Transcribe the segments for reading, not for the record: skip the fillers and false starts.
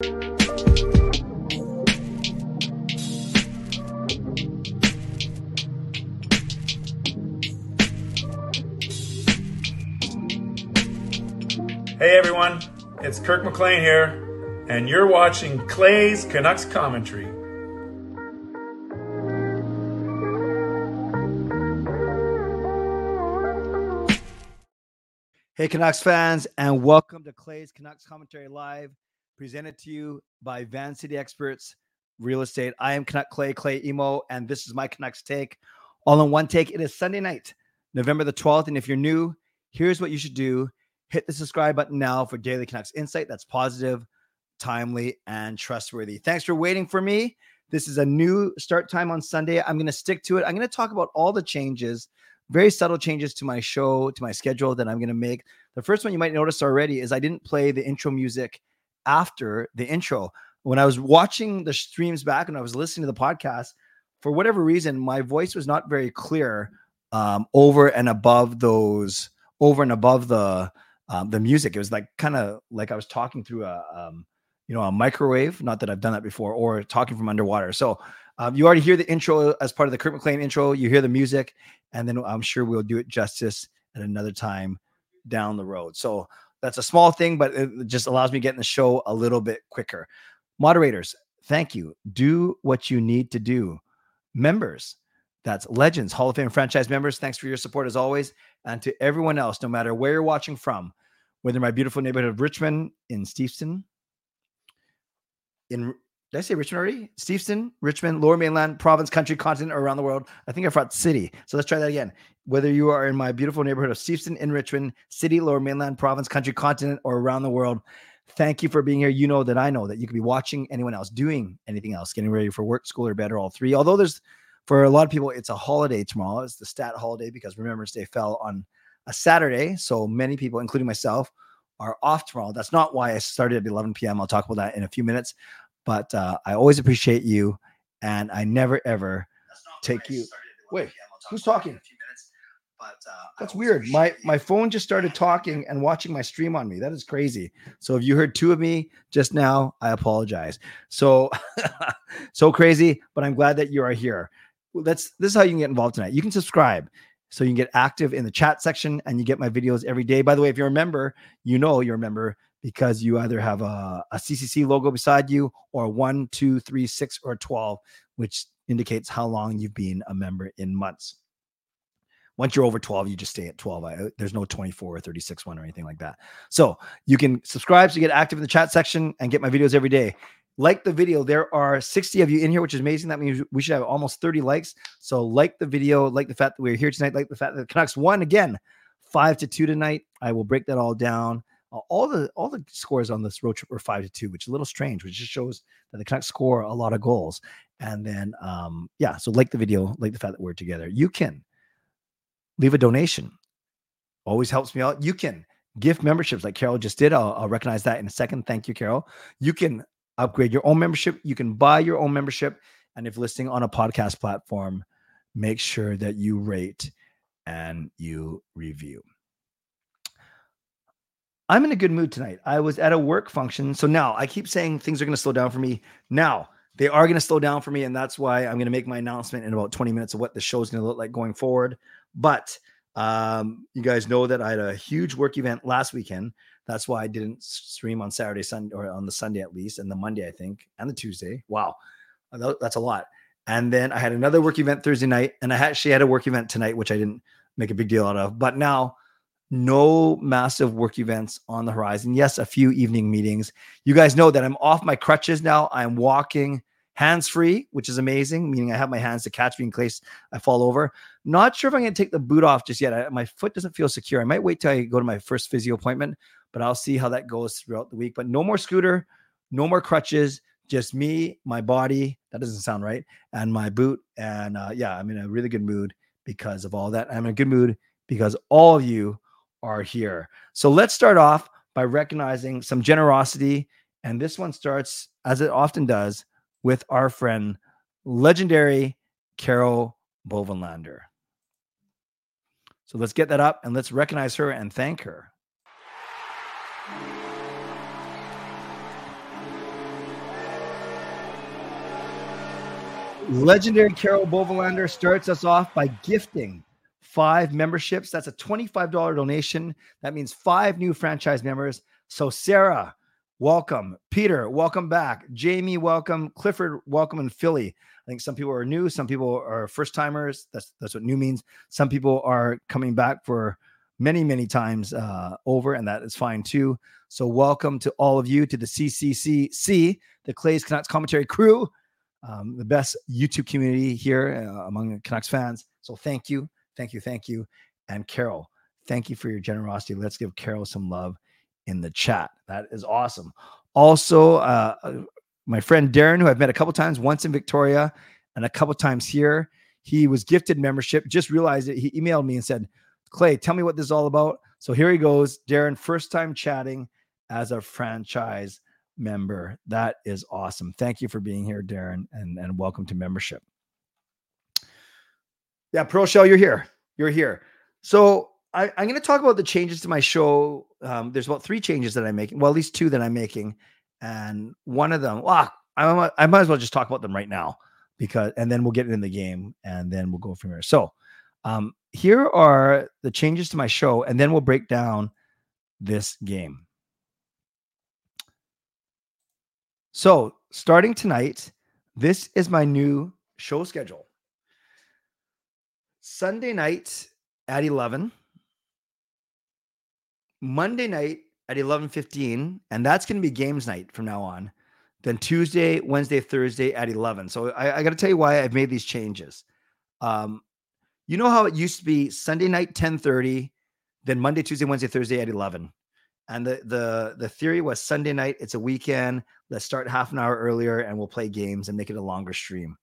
Hey everyone, it's Kirk McLean here, and you're watching Clay's Canucks Commentary. Hey Canucks fans, and welcome to Clay's Canucks Commentary Live, presented to you by Van City Experts Real Estate. I am Canuck Clay, Clay Emo, and this is my Canucks Take, all in one take. It is Sunday night, November the 12th, and if you're new, here's what you should do. Hit the subscribe button now for daily Canucks insight that's positive, timely, and trustworthy. Thanks for waiting for me. This is a new start time on Sunday. I'm going to stick to it. I'm going to talk about all the changes, very subtle changes to my show, to my schedule that I'm going to make. The first one you might notice already is I didn't play the intro music after the intro. When I was watching the streams back and I was listening to the podcast, for whatever reason, my voice was not very clear over and above the the music. It was like kind of like I was talking through a microwave. Not that I've done that before, or talking from underwater. So you already hear the intro as part of the Kirk McLean intro. You hear the music, and then I'm sure we'll do it justice at another time down the road. So that's a small thing, but it just allows me to get in the show a little bit quicker. Moderators, thank you. Do what you need to do. Members, that's legends, Hall of Fame franchise members, thanks for your support as always. And to everyone else, no matter where you're watching from, whether my beautiful neighborhood of Richmond, in Steveston, did I say Richmond already? Steveston, Richmond, Lower Mainland, province, country, continent, or around the world. I think I forgot city. So let's try that again. Whether you are in my beautiful neighborhood of Steveston, in Richmond, city, Lower Mainland, province, country, continent, or around the world, thank you for being here. You know that I know that you could be watching anyone else, doing anything else, getting ready for work, school, or bed, or all three. Although for a lot of people, it's a holiday tomorrow. It's the stat holiday because Remembrance Day fell on a Saturday. So many people, including myself, are off tomorrow. That's not why I started at 11 p.m. I'll talk about that in a few minutes. But I always appreciate you, and I never, ever take you. Wait, who's talking? In a few minutes, but, that's weird. My phone just started talking and watching my stream on me. That is crazy. So if you heard two of me just now, I apologize. So crazy, but I'm glad that you are here. This is how you can get involved tonight. You can subscribe so you can get active in the chat section, and you get my videos every day. By the way, if you're a member, you know you're a member because you either have a CCC logo beside you or 1, 2, 3, 6, or 12, which indicates how long you've been a member in months. Once you're over 12, you just stay at 12. There's no 24 or 36 one or anything like that. So you can subscribe so you get active in the chat section and get my videos every day. Like the video. There are 60 of you in here, which is amazing. That means we should have almost 30 likes. So like the video, like the fact that we're here tonight, like the fact that the Canucks won again, 5-2 tonight. I will break that all down. All the scores on this road trip were 5-2, which is a little strange, which just shows that the Canucks score a lot of goals. And then, so like the video, like the fact that we're together. You can leave a donation. Always helps me out. You can gift memberships like Carol just did. I'll recognize that in a second. Thank you, Carol. You can upgrade your own membership. You can buy your own membership. And if listening on a podcast platform, make sure that you rate and you review. I'm in a good mood tonight. I was at a work function. So now I keep saying things are going to slow down for me. Now they are going to slow down for me. And that's why I'm going to make my announcement in about 20 minutes of what the show is going to look like going forward. But you guys know that I had a huge work event last weekend. That's why I didn't stream on Saturday, Sunday, or on the Sunday at least, and the Monday, I think, and the Tuesday. Wow, that's a lot. And then I had another work event Thursday night, and I actually had a work event tonight, which I didn't make a big deal out of. But now, no massive work events on the horizon. Yes, a few evening meetings. You guys know that I'm off my crutches now. I'm walking hands-free, which is amazing, meaning I have my hands to catch me in case I fall over. Not sure if I'm going to take the boot off just yet. My foot doesn't feel secure. I might wait till I go to my first physio appointment. But I'll see how that goes throughout the week. But no more scooter, no more crutches, just me, my body. That doesn't sound right. And my boot. And I'm in a really good mood because of all that. I'm in a good mood because all of you are here. So let's start off by recognizing some generosity. And this one starts, as it often does, with our friend, legendary Carol Bovenlander. So let's get that up and let's recognize her and thank her. Legendary Carol Bovelander starts us off by gifting 5 memberships. That's a $25 donation. That means 5 new franchise members. So Sarah, welcome. Peter, welcome back. Jamie, welcome. Clifford, welcome. And Philly. I think some people are new. Some people are first timers. That's what new means. Some people are coming back for many, many times over, and that is fine too. So welcome to all of you to the CCCC, the Clay's Canucks Commentary Crew, the best YouTube community here among the Canucks fans. So thank you. Thank you. Thank you. And Carol, thank you for your generosity. Let's give Carol some love in the chat. That is awesome. Also, my friend Darren, who I've met a couple times, once in Victoria and a couple times here, he was gifted membership. Just realized it. He emailed me and said, Clay, tell me what this is all about. So here he goes. Darren, first time chatting as a franchise member. That is awesome. Thank you for being here, Darren, and welcome to membership. Yeah, Pearl Shell, you're here. You're here. So I'm going to talk about the changes to my show. There's about 3 changes that I'm making. Well, at least 2 that I'm making. And one of them, I might as well just talk about them right now, because, and then we'll get into the game and then we'll go from here. So here are the changes to my show, and then we'll break down this game. So starting tonight, this is my new show schedule. Sunday night at 11, Monday night at 11:15, and that's going to be games night from now on. Then Tuesday, Wednesday, Thursday at 11. So I got to tell you why I've made these changes. You know how it used to be Sunday night 10:30, then Monday, Tuesday, Wednesday, Thursday at 11, and the theory was Sunday night, it's a weekend. Let's start half an hour earlier, and we'll play games and make it a longer stream.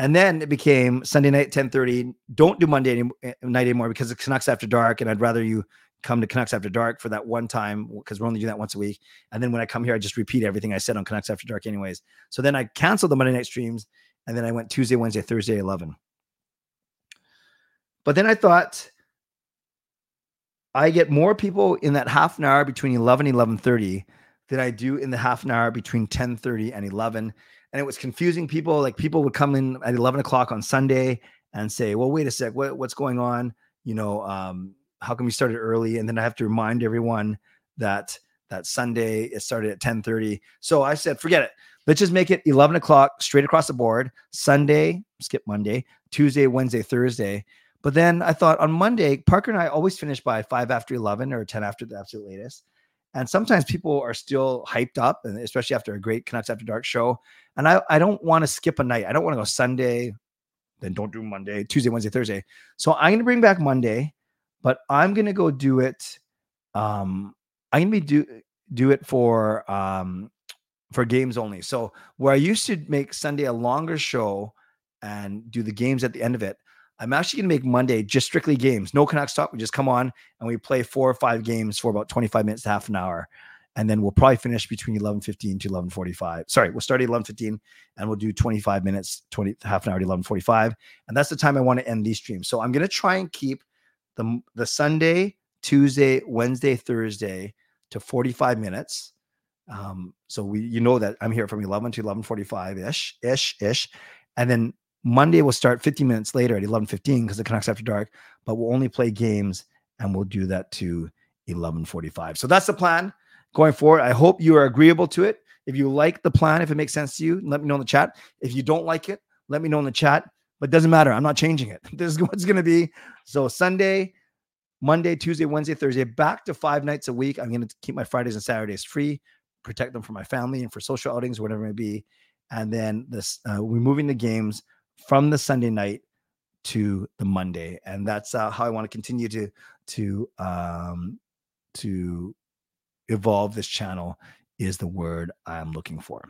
And then it became Sunday night 10:30. Don't do Monday night anymore because it's Canucks After Dark, and I'd rather you come to Canucks After Dark for that one time because we're only doing that once a week. And then when I come here, I just repeat everything I said on Canucks After Dark anyways. So then I canceled the Monday night streams, and then I went Tuesday, Wednesday, Thursday, 11. But then I thought I get more people in that half an hour between 11 and 11:30 than I do in the half an hour between 10:30 and 11. And it was confusing people. Like people would come in at 11 o'clock on Sunday and say, well, wait a sec, what's going on? You know, how come we started early? And then I have to remind everyone that Sunday it started at 10:30. So I said, forget it. Let's just make it 11 o'clock straight across the board. Sunday, skip Monday, Tuesday, Wednesday, Thursday. But then I thought on Monday, Parker and I always finish by 5 after 11 or 10 after the absolute latest. And sometimes people are still hyped up, and especially after a great Canucks After Dark show. And I don't want to skip a night. I don't want to go Sunday, then don't do Monday, Tuesday, Wednesday, Thursday. So I'm going to bring back Monday. But I'm going to go do it. I'm going to do it for games only. So where I used to make Sunday a longer show and do the games at the end of it, I'm actually going to make Monday just strictly games. No Canucks talk. We just come on and we play 4 or 5 games for about 25 minutes to half an hour. And then we'll probably finish between 11:15 to 11:45. Sorry, we'll start at 11:15 and we'll do 25 minutes, half an hour to 11:45. And that's the time I want to end these streams. So I'm going to try and keep the Sunday, Tuesday, Wednesday, Thursday to 45 minutes. So you know that I'm here from 11 to 11:45 ish. And then Monday we'll start 15 minutes later at 11:15 because the Canucks After Dark, but we'll only play games and we'll do that to 11:45. So that's the plan going forward. I hope you are agreeable to it. If you like the plan, if it makes sense to you, let me know in the chat. If you don't like it, let me know in the chat. But it doesn't matter. I'm not changing it. This is what's going to be. So Sunday, Monday, Tuesday, Wednesday, Thursday, back to 5 nights a week. I'm going to keep my Fridays and Saturdays free, protect them for my family and for social outings, whatever it may be. And then we're moving the games from the Sunday night to the Monday. And that's how I want to continue to evolve this channel is the word I'm looking for.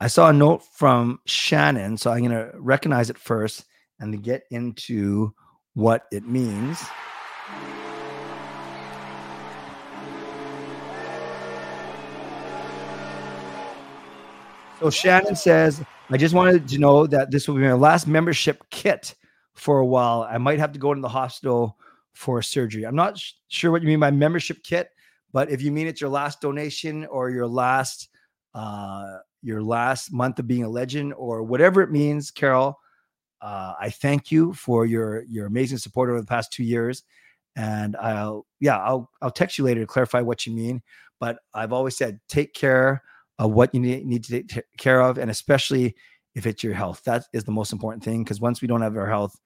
I saw a note from Shannon, so I'm going to recognize it first and then get into what it means. So Shannon says, I just wanted to know that this will be my last membership kit for a while. I might have to go into the hospital for surgery. I'm not sure what you mean by membership kit, but if you mean it's your last donation or your last your last month of being a legend or whatever it means, Carol, I thank you for your amazing support over the past 2 years. And I'll text you later to clarify what you mean. But I've always said, take care of what you need to take care of. And especially if it's your health, that is the most important thing. Because once we don't have our health,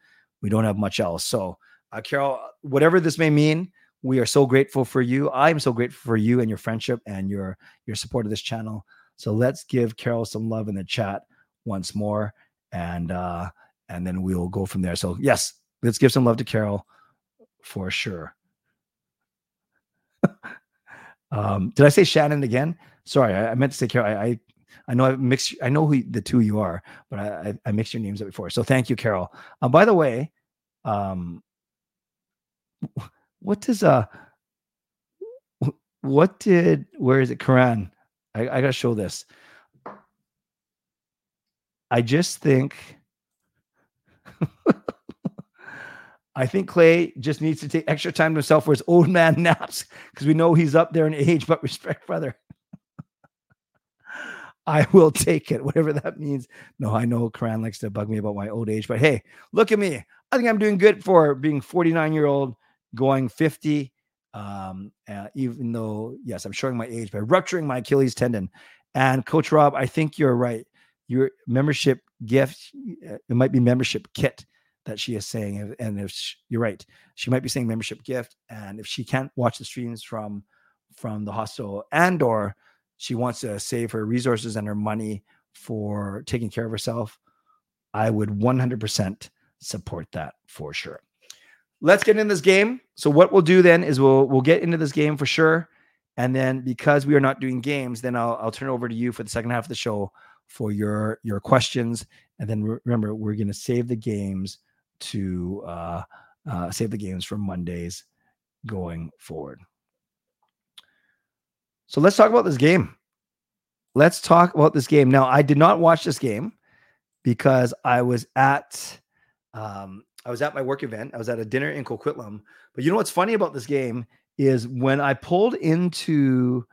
we don't have much else. So Carol, whatever this may mean, we are so grateful for you. I'm so grateful for you and your friendship and your support of this channel. So let's give Carol some love in the chat once more. And then we'll go from there. So yes, let's give some love to Carol for sure. Did I say Shannon again? Sorry, I meant to say Carol. I know I've mixed. I know who the two you are, but I mixed your names up before. So thank you, Carol. By the way, where is it? Karan? I gotta show this. I just think. I think Clay just needs to take extra time to himself for his old man naps because we know he's up there in age. But respect, brother. I will take it, whatever that means. No, I know Karan likes to bug me about my old age, but hey, look at me. I think I'm doing good for being 49-year-old, going 50. Even though, yes, I'm showing my age by rupturing my Achilles tendon. And Coach Rob, I think you're right. Your membership gift, it might be membership kit that she is saying. And if she, you're right, she might be saying membership gift. And if she can't watch the streams from the hostel and or she wants to save her resources and her money for taking care of herself, I would 100% support that for sure. Let's get in this game. So what we'll do then is we'll get into this game for sure. And then because we are not doing games, then I'll turn it over to you for the second half of the show for your questions. And then remember, we're going to save the games to save the games for Mondays going forward. So let's talk about this game. Now, I did not watch this game because I was at my work event. I was at a dinner in Coquitlam. But you know what's funny about this game is when I pulled into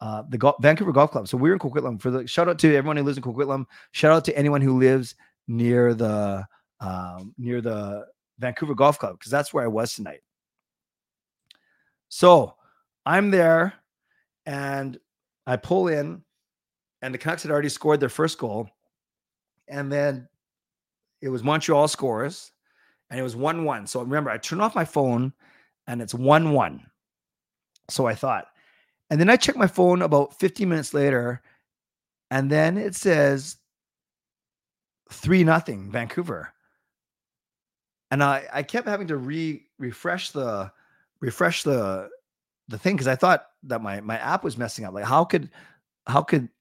the Vancouver Golf Club. So we're in Coquitlam. Shout out to everyone who lives in Coquitlam. Shout out to anyone who lives near the Vancouver Golf Club because that's where I was tonight. So I'm there. And I pull in, and the Canucks had already scored their first goal. And then it was Montreal scores, and it was 1-1. So remember, I turned off my phone, and it's 1-1. So I thought. And then I checked my phone about 15 minutes later, and then it says 3-0 Vancouver. And I kept having to refresh the thing because I thought that my app was messing up. Like how could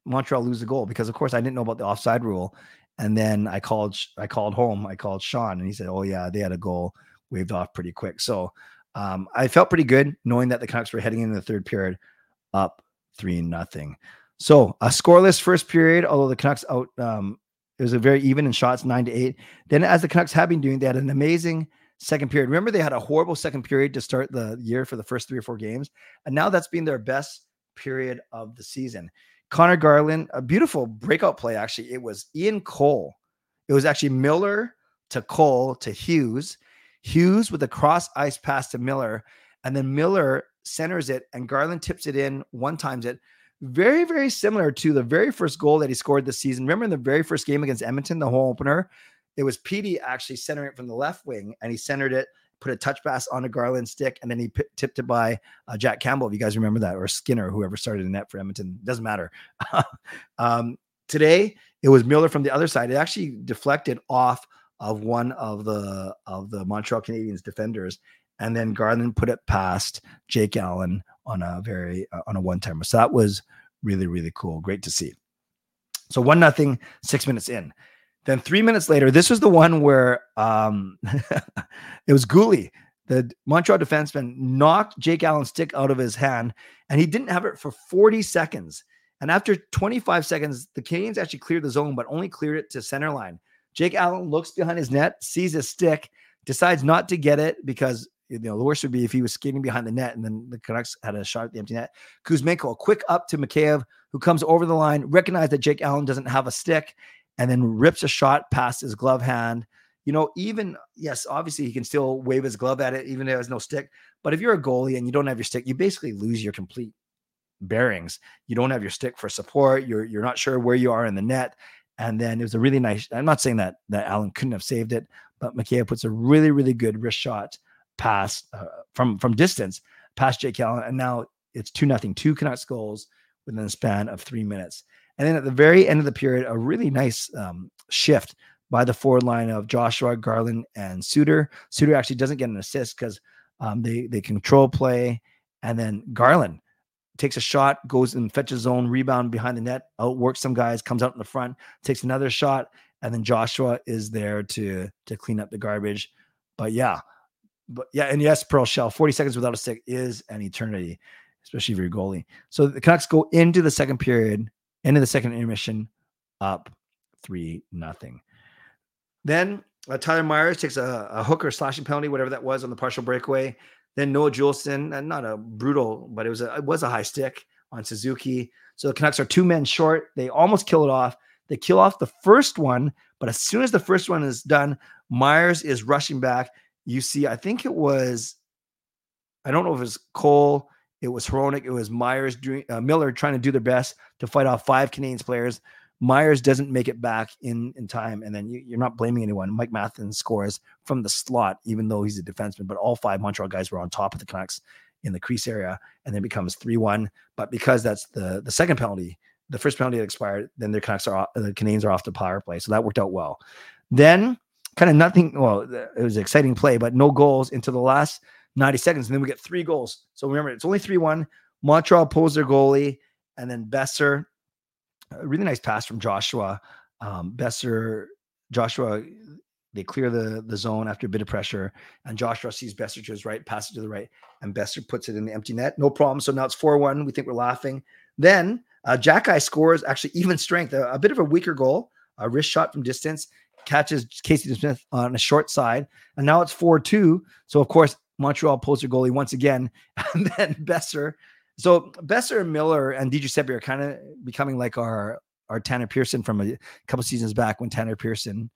Montreal lose a goal? Because of course I didn't know about the offside rule. And then I called home. I called Sean and he said, "Oh yeah, they had a goal waved off pretty quick." So I felt pretty good knowing that the Canucks were heading into the third period up 3-0. So a scoreless first period, although the Canucks out. It was a very even in shots, 9-8. Then as the Canucks have been doing, they had an amazing second period. Remember, they had a horrible second period to start the year for the first 3 or 4 games. And now that's been their best period of the season. Connor Garland, a beautiful breakout play, actually. It was Ian Cole. It was actually Miller to Cole to Hughes. Hughes with a cross-ice pass to Miller. And then Miller centers it, and Garland tips it in, one-times it. Very, very similar to the very first goal that he scored this season. Remember in the very first game against Edmonton, the home opener? It was Petey actually centering it from the left wing, and he centered it, put a touch pass on a Garland stick, and then he tipped it by Jack Campbell, if you guys remember that, or Skinner, whoever started in net for Edmonton. Doesn't matter. Today, it was Miller from the other side. It actually deflected off of one of the Montreal Canadiens defenders, and then Garland put it past Jake Allen on a one-timer. So that was really, really cool. Great to see. So 1-0, 6 minutes in. Then 3 minutes later, this was the one where it was Gooley, the Montreal defenseman, knocked Jake Allen's stick out of his hand, and he didn't have it for 40 seconds. And after 25 seconds, the Canadiens actually cleared the zone, but only cleared it to center line. Jake Allen looks behind his net, sees his stick, decides not to get it because you know, the worst would be if he was skating behind the net and then the Canucks had a shot at the empty net. Kuzmenko, a quick up to Mikheyev, who comes over the line, recognizes that Jake Allen doesn't have a stick, and then rips a shot past his glove hand. You know, even, yes, obviously he can still wave his glove at it, even if there's no stick. But if you're a goalie and you don't have your stick, you basically lose your complete bearings. You don't have your stick for support. You're not sure where you are in the net. And then it was a really nice, I'm not saying that Allen couldn't have saved it, but Mikheyev puts a really, really good wrist shot past from distance past Jake Allen. And now it's 2-0, two Canucks goals within the span of 3 minutes. And then at the very end of the period, a really nice shift by the forward line of Joshua, Garland, and Suter. Suter actually doesn't get an assist because they control play. And then Garland takes a shot, goes and fetches his own rebound behind the net, outworks some guys, comes out in the front, takes another shot, and then Joshua is there to clean up the garbage. But yeah, and yes, Pearl Shell, 40 seconds without a stick is an eternity, especially if you're a goalie. So the Canucks go into the second period, end of the second intermission, up 3-0. Then Tyler Myers takes a hooker slashing penalty, whatever that was, on the partial breakaway. Then Noah Juleson, not a brutal, but it was a high stick on Suzuki. So the Canucks are two men short. They almost kill it off. They kill off the first one, but as soon as the first one is done, Myers is rushing back. You see, I think it was, I don't know if it was Cole, it was Hronek, it was Myers, Miller trying to do their best to fight off five Canadiens players. Myers doesn't make it back in time, and then you're not blaming anyone. Mike Matheson scores from the slot, even though he's a defenseman, but all five Montreal guys were on top of the Canucks in the crease area, and then it becomes 3-1. But because that's the second penalty, the first penalty had expired, then the Canucks are off, the Canadiens are off the power play, so that worked out well. Then kind of nothing, well, it was an exciting play, but no goals until the last 90 seconds, and then we get three goals. So remember, it's only 3-1. Montreal pulls their goalie, and then Besser, a really nice pass from Joshua. Joshua, they clear the zone after a bit of pressure, and Joshua sees Besser to his right, passes to the right, and Besser puts it in the empty net. No problem. So now it's 4-1. We think we're laughing. Then Jack Eye scores, actually even strength, a bit of a weaker goal, a wrist shot from distance, catches Casey DeSmith on a short side, and now it's 4-2. So, of course, Montreal pulls their goalie once again, and then Besser. So Besser, Miller, and DiGiuseppe are kind of becoming like our Tanner Pearson from a couple seasons back when Tanner Pearson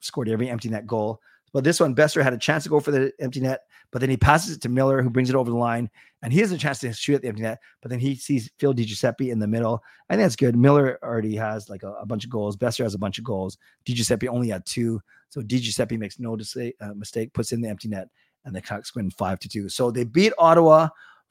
scored every empty net goal. But this one, Besser had a chance to go for the empty net, but then he passes it to Miller, who brings it over the line, and he has a chance to shoot at the empty net, but then he sees Phil DiGiuseppe in the middle. I think that's good. Miller already has like a bunch of goals. Besser has a bunch of goals. DiGiuseppe only had two. So DiGiuseppe makes no mistake, puts in the empty net, and the Canucks win 5-2. So they beat Ottawa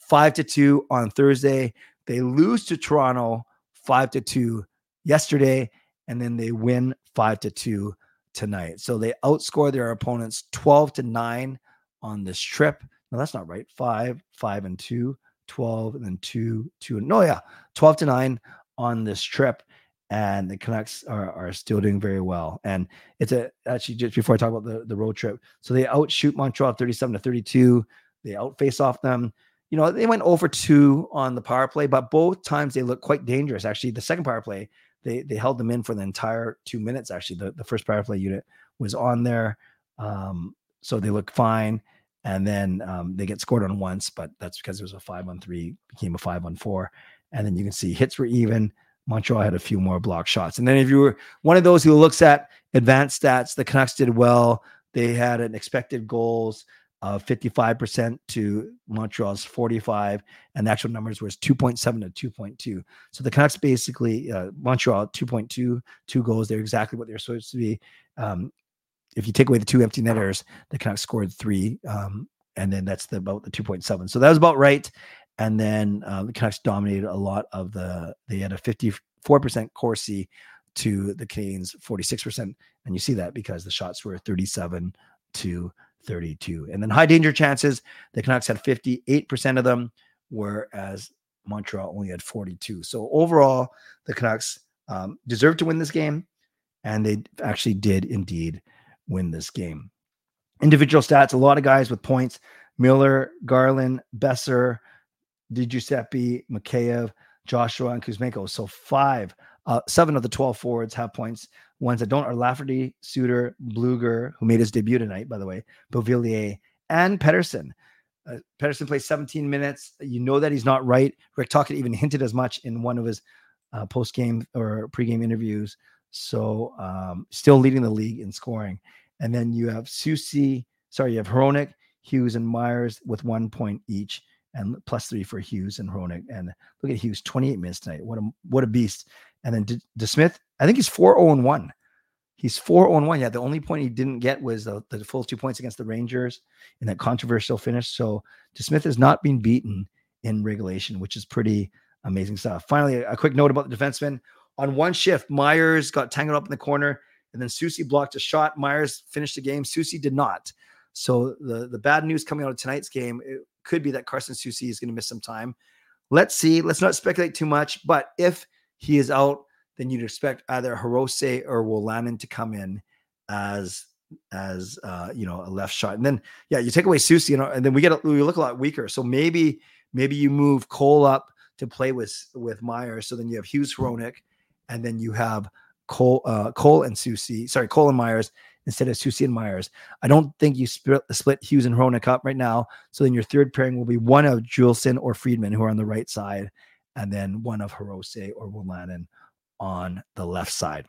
5-2 on Thursday. They lose to Toronto 5-2 yesterday, and then they win 5-2 tonight. So they outscore their opponents 12-9 on this trip. No, that's not right. 5-2, 12, and then 2-2. No, yeah, 12-9 on this trip, and the Canucks are still doing very well. And it's actually just before I talk about the road trip. So they outshoot Montreal 37-32. They outface off them. You know, they went over 2 on the power play, but both times they looked quite dangerous. Actually, the second power play, they held them in for the entire 2 minutes. Actually, the first power play unit was on there. So they looked fine. And then they get scored on once, but that's because it was a 5-on-3, became a 5-on-4. And then you can see hits were even. Montreal had a few more block shots. And then if you were one of those who looks at advanced stats, the Canucks did well. They had an expected goals of 55% to Montreal's 45, and the actual numbers was 2.7 to 2.2. So the Canucks basically, Montreal 2.2, two goals. They're exactly what they're supposed to be. If you take away the two empty netters, the Canucks scored 3, and then that's about the 2.7. So that was about right. And then the Canucks dominated a lot of they had a 54% Corsi to the Canes 46%, and you see that because the shots were 37 to 32. And then high danger chances, the Canucks had 58% of them, whereas Montreal only had 42. So overall, the Canucks deserved to win this game, and they actually did indeed win this game. Individual stats, a lot of guys with points. Miller, Garland, Besser, DiGiuseppe, Mikheyev, Joshua, and Kuzmenko. So 7 of the 12 forwards have points. Ones that don't are Lafferty, Suter, Bluger, who made his debut tonight, by the way, Beauvillier, and Pettersson. Pettersson plays 17 minutes. You know that he's not right. Rick Tocchet even hinted as much in one of his post-game or pre-game interviews. So still leading the league in scoring. And then you have Hronek, Hughes, and Myers with 1 point each, and plus three for Hughes and Hronek. And look at Hughes, 28 minutes tonight. What a beast. And then DeSmith, I think he's 4-0-1. He's 4-0-1. Yeah, the only point he didn't get was the full 2 points against the Rangers in that controversial finish. So DeSmith has not been beaten in regulation, which is pretty amazing stuff. Finally, a quick note about the defensemen. On one shift, Myers got tangled up in the corner, and then Soucy blocked a shot. Myers finished the game. Soucy did not. So the bad news coming out of tonight's game, it could be that Carson Soucy is going to miss some time. Let's see. Let's not speculate too much. But if he is out, then you'd expect either Hirose or Juleson to come in as a left shot. And then, yeah, you take away Soucy, and then we look a lot weaker. So maybe you move Cole up to play with Myers. So then you have Hughes, Hronek, and then you have Cole and Myers instead of Soucy and Myers. I don't think you split Hughes and Hronek up right now. So then your third pairing will be one of Juleson or Friedman, who are on the right side, and then one of Hirose or Juleson on the left side.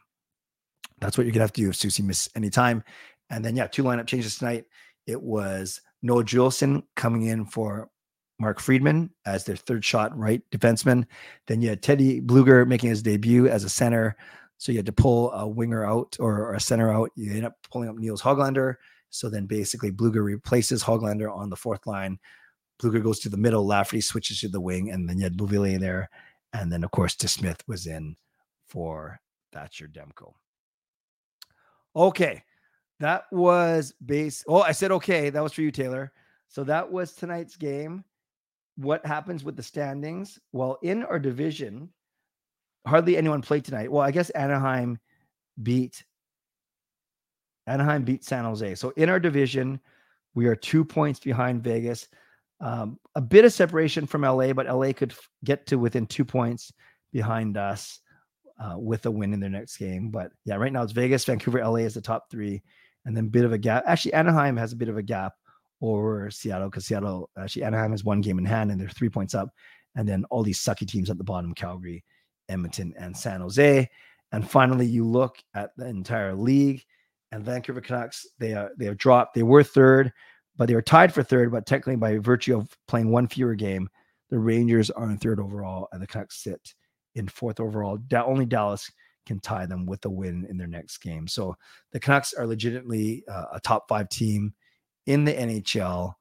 That's what you're going to have to do if Soucy misses any time. And then, yeah, two lineup changes tonight. It was Noah Juleson coming in for Mark Friedman as their third shot right defenseman. Then you had Teddy Bluger making his debut as a center. So you had to pull a winger out or a center out. You end up pulling up Nils Höglander. So then basically Bluger replaces Höglander on the fourth line. Bluger goes to the middle. Lafferty switches to the wing. And then you had Beauvillier there. And then, of course, DeSmith was in for Thatcher Demko. Okay. That was base. Oh, I said, okay. That was for you, Taylor. So that was tonight's game. What happens with the standings? Well, in our division, hardly anyone played tonight. Well, I guess Anaheim beat San Jose. So in our division, we are 2 points behind Vegas. A bit of separation from LA, but LA could get to within 2 points behind us with a win in their next game. But yeah, right now it's Vegas, Vancouver, LA is the top three. And then a bit of a gap. Actually, Anaheim has a bit of a gap over Seattle because Anaheim has one game in hand and they're 3 points up. And then all these sucky teams at the bottom, Calgary, Edmonton, and San Jose. And finally, you look at the entire league, and Vancouver Canucks, they have dropped. They were third, but they were tied for third, but technically by virtue of playing one fewer game, the Rangers are in third overall, and the Canucks sit in fourth overall. Only Dallas can tie them with a win in their next game. So the Canucks are legitimately a top five team in the NHL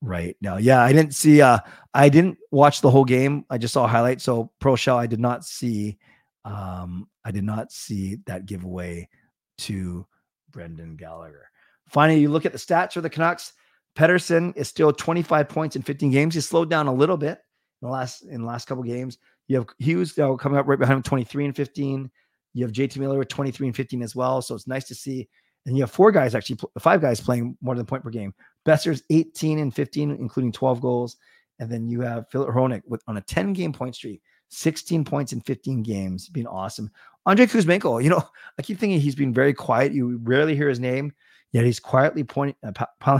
right now. Yeah, I didn't watch the whole game. I just saw highlights. So Pro Shell, I did not see that giveaway to Brendan Gallagher. Finally, you look at the stats for the Canucks. Pettersson is still 25 points in 15 games. He slowed down a little bit in the last couple games. You have Hughes now coming up right behind him, 23 and 15. You have JT Miller with 23 and 15 as well. So it's nice to see. And you have five guys playing more than a point per game. Besser's 18 and 15, including 12 goals. And then you have Filip Hronek on a 10-game point streak, 16 points in 15 games, being awesome. Andre Kuzmenko, I keep thinking he's been very quiet. You rarely hear his name, yet he's quietly piling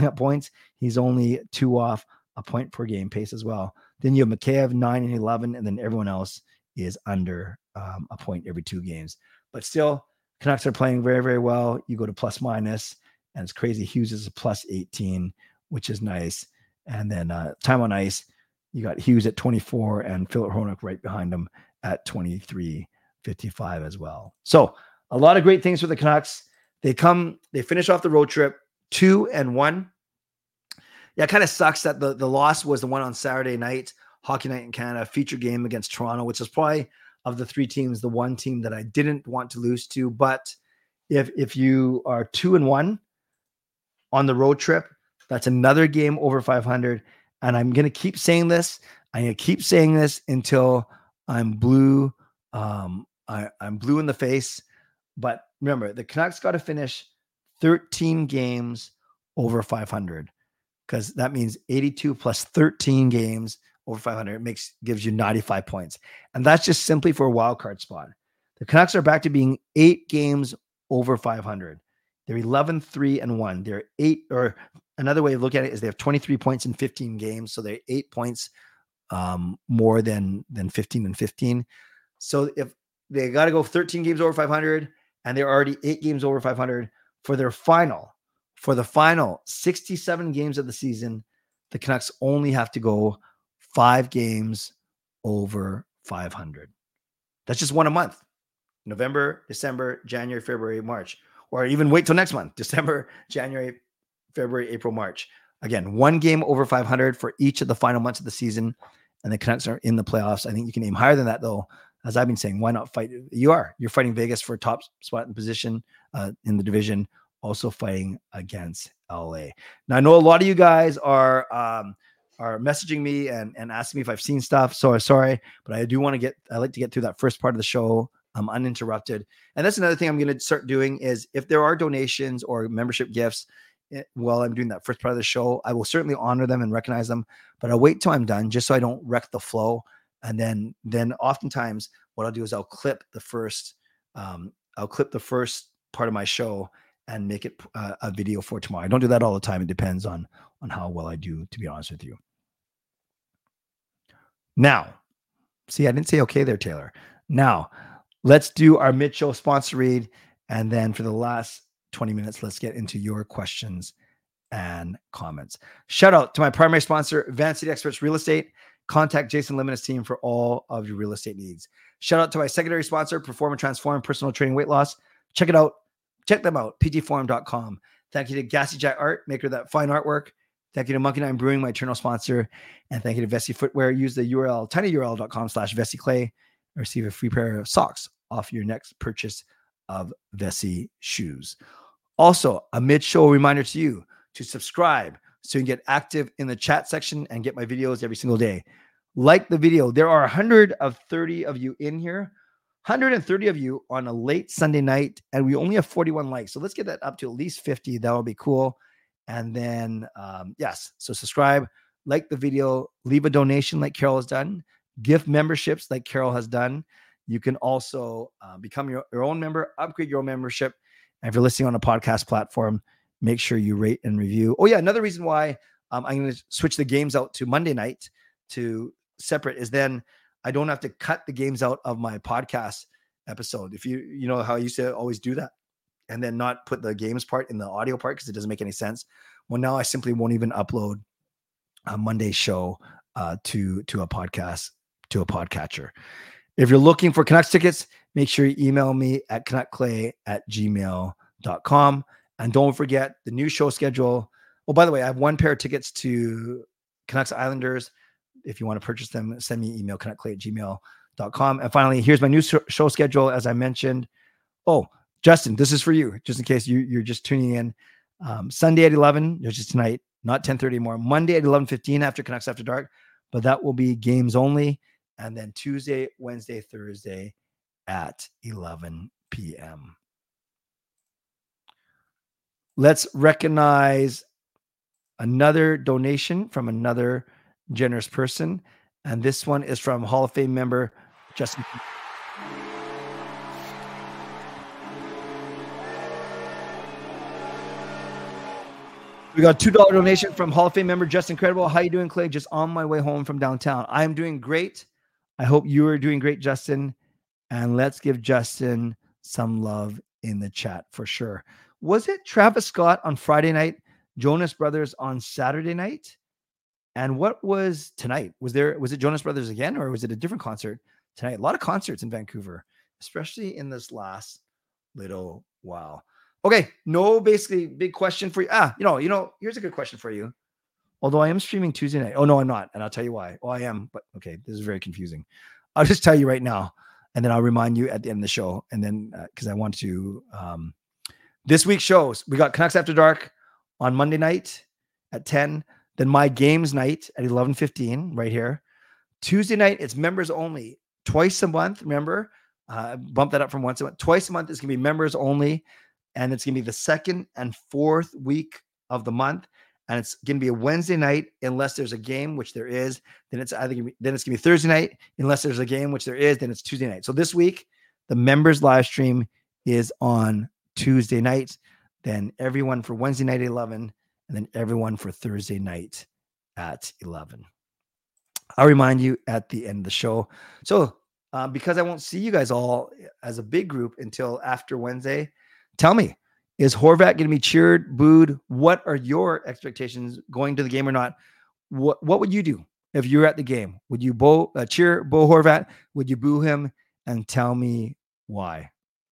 up points. He's only two off a point per game pace as well. Then you have Mikheyev, 9 and 11, and then everyone else is under a point every two games. But still, Canucks are playing very, very well. You go to plus-minus, and it's crazy. Hughes is a plus 18, which is nice. And then time on ice, you got Hughes at 24 and Filip Hronek right behind him at 23.55 as well. So a lot of great things for the Canucks. They finish off the road trip 2-1. Yeah, it kind of sucks that the loss was the one on Saturday night, Hockey Night in Canada, feature game against Toronto, which is probably of the three teams, the one team that I didn't want to lose to. But if you are 2-1 on the road trip, that's another game over 500. And I'm going to keep saying this. I'm going to keep saying this until I'm blue. I'm blue in the face. But remember, the Canucks got to finish 13 games over 500, because that means 82 plus 13 games over 500 gives you 95 points. And that's just simply for a wild card spot. The Canucks are back to being 8 games over 500. They're 11-3-1. They're 8 or another way of looking at it is they have 23 points in 15 games. So they're 8 points more than 15 and 15. So if they got to go 13 games over 500 and they're already 8 games over 500 for their final, for the final 67 games of the season, the Canucks only have to go 5 games over 500. That's just one a month. November, December, January, February, March, or even wait till next month, December, January, February, April, March. Again, 1 game over 500 for each of the final months of the season, and the Canucks are in the playoffs. I think you can aim higher than that, though. As I've been saying, why not fight? You are. You're fighting Vegas for a top spot in position in the division, also fighting against LA. Now, I know a lot of you guys are messaging me and asking me if I've seen stuff. So I'm sorry, but I do want to I like to get through that first part of the show uninterrupted. And that's another thing I'm going to start doing is if there are donations or membership gifts, while I'm doing that first part of the show, I will certainly honor them and recognize them, but I'll wait till I'm done just so I don't wreck the flow. And then oftentimes what I'll do is I'll clip the first part of my show and make it a video for tomorrow. I don't do that all the time. It depends on how well I do, to be honest with you. Now, see, I didn't say okay there, Taylor. Now, let's do our mid-show sponsor read. And then for the last 20 minutes, let's get into your questions and comments. Shout out to my primary sponsor, Van City Experts Real Estate. Contact Jason Lim and his team for all of your real estate needs. Shout out to my secondary sponsor, Perform and Transform Personal Training Weight Loss. Check it out. Check them out, ptform.com. Thank you to Gassy Jai Art, maker of that fine artwork. Thank you to Monkey Nine Brewing, my eternal sponsor. And thank you to Vessi Footwear. Use the URL, tinyurl.com/VessiClay, and receive a free pair of socks off your next purchase of Vessi shoes. Also, a mid-show reminder to you to subscribe so you can get active in the chat section and get my videos every single day. Like the video. There are 130 of you in here. 130 of you on a late Sunday night, and we only have 41 likes. So let's get that up to at least 50. That would be cool. And then, yes, so subscribe, like the video, leave a donation like Carol has done, gift memberships like Carol has done. You can also become your own member, upgrade your own membership. And if you're listening on a podcast platform, make sure you rate and review. Oh, yeah, another reason why I'm going to switch the games out to Monday night to separate is then I don't have to cut the games out of my podcast episode. If you know how I used to always do that and then not put the games part in the audio part because it doesn't make any sense. Well, now I simply won't even upload a Monday show to a podcast, to a podcatcher. If you're looking for Canucks tickets, make sure you email me at canuckclay@gmail.com. And don't forget the new show schedule. Oh, by the way, I have 1 pair of tickets to Canucks Islanders. If you want to purchase them, send me an email, connectclay@gmail.com. And finally, here's my new show schedule, as I mentioned. Oh, Justin, this is for you, just in case you're just tuning in. Sunday at 11, which is tonight, not 10:30 anymore. Monday at 11:15 after Canucks After Dark, but that will be games only. And then Tuesday, Wednesday, Thursday at 11 p.m. Let's recognize another donation from another generous person, and this one is from Hall of Fame member Justin. We got $2 donation from Hall of Fame member Justin. Incredible. How you doing, Clay? Just on my way home from downtown. I'm doing great. I hope you are doing great, Justin. And let's give Justin some love in the chat for sure. Was it Travis Scott on Friday night, Jonas Brothers on Saturday night? And what was tonight? Was it Jonas Brothers again, or was it a different concert tonight? A lot of concerts in Vancouver, especially in this last little while. Okay, no, basically big question for you. Here's a good question for you. Although I am streaming Tuesday night. Oh no, I'm not, and I'll tell you why. Oh, I am, but okay, this is very confusing. I'll just tell you right now, and then I'll remind you at the end of the show. And then because I want to, this week's shows we got Canucks After Dark on Monday night at 10. Then my games night at 11:15 right here. Tuesday night, it's members only. Twice a month, remember? Bump that up from once a month. Twice a month, it's going to be members only. And it's going to be the second and fourth week of the month. And it's going to be a Wednesday night unless there's a game, which there is. Then it's either then it's going to be Thursday night unless there's a game, which there is. Then it's Tuesday night. So this week, the members live stream is on Tuesday night. Then everyone for Wednesday night at 11 and then everyone for Thursday night at 11. I'll remind you at the end of the show. So because I won't see you guys all as a big group until after Wednesday, tell me, is Horvat going to be cheered, booed? What are your expectations going to the game or not? What would you do if you were at the game? Would you cheer Bo Horvat? Would you boo him? And tell me why.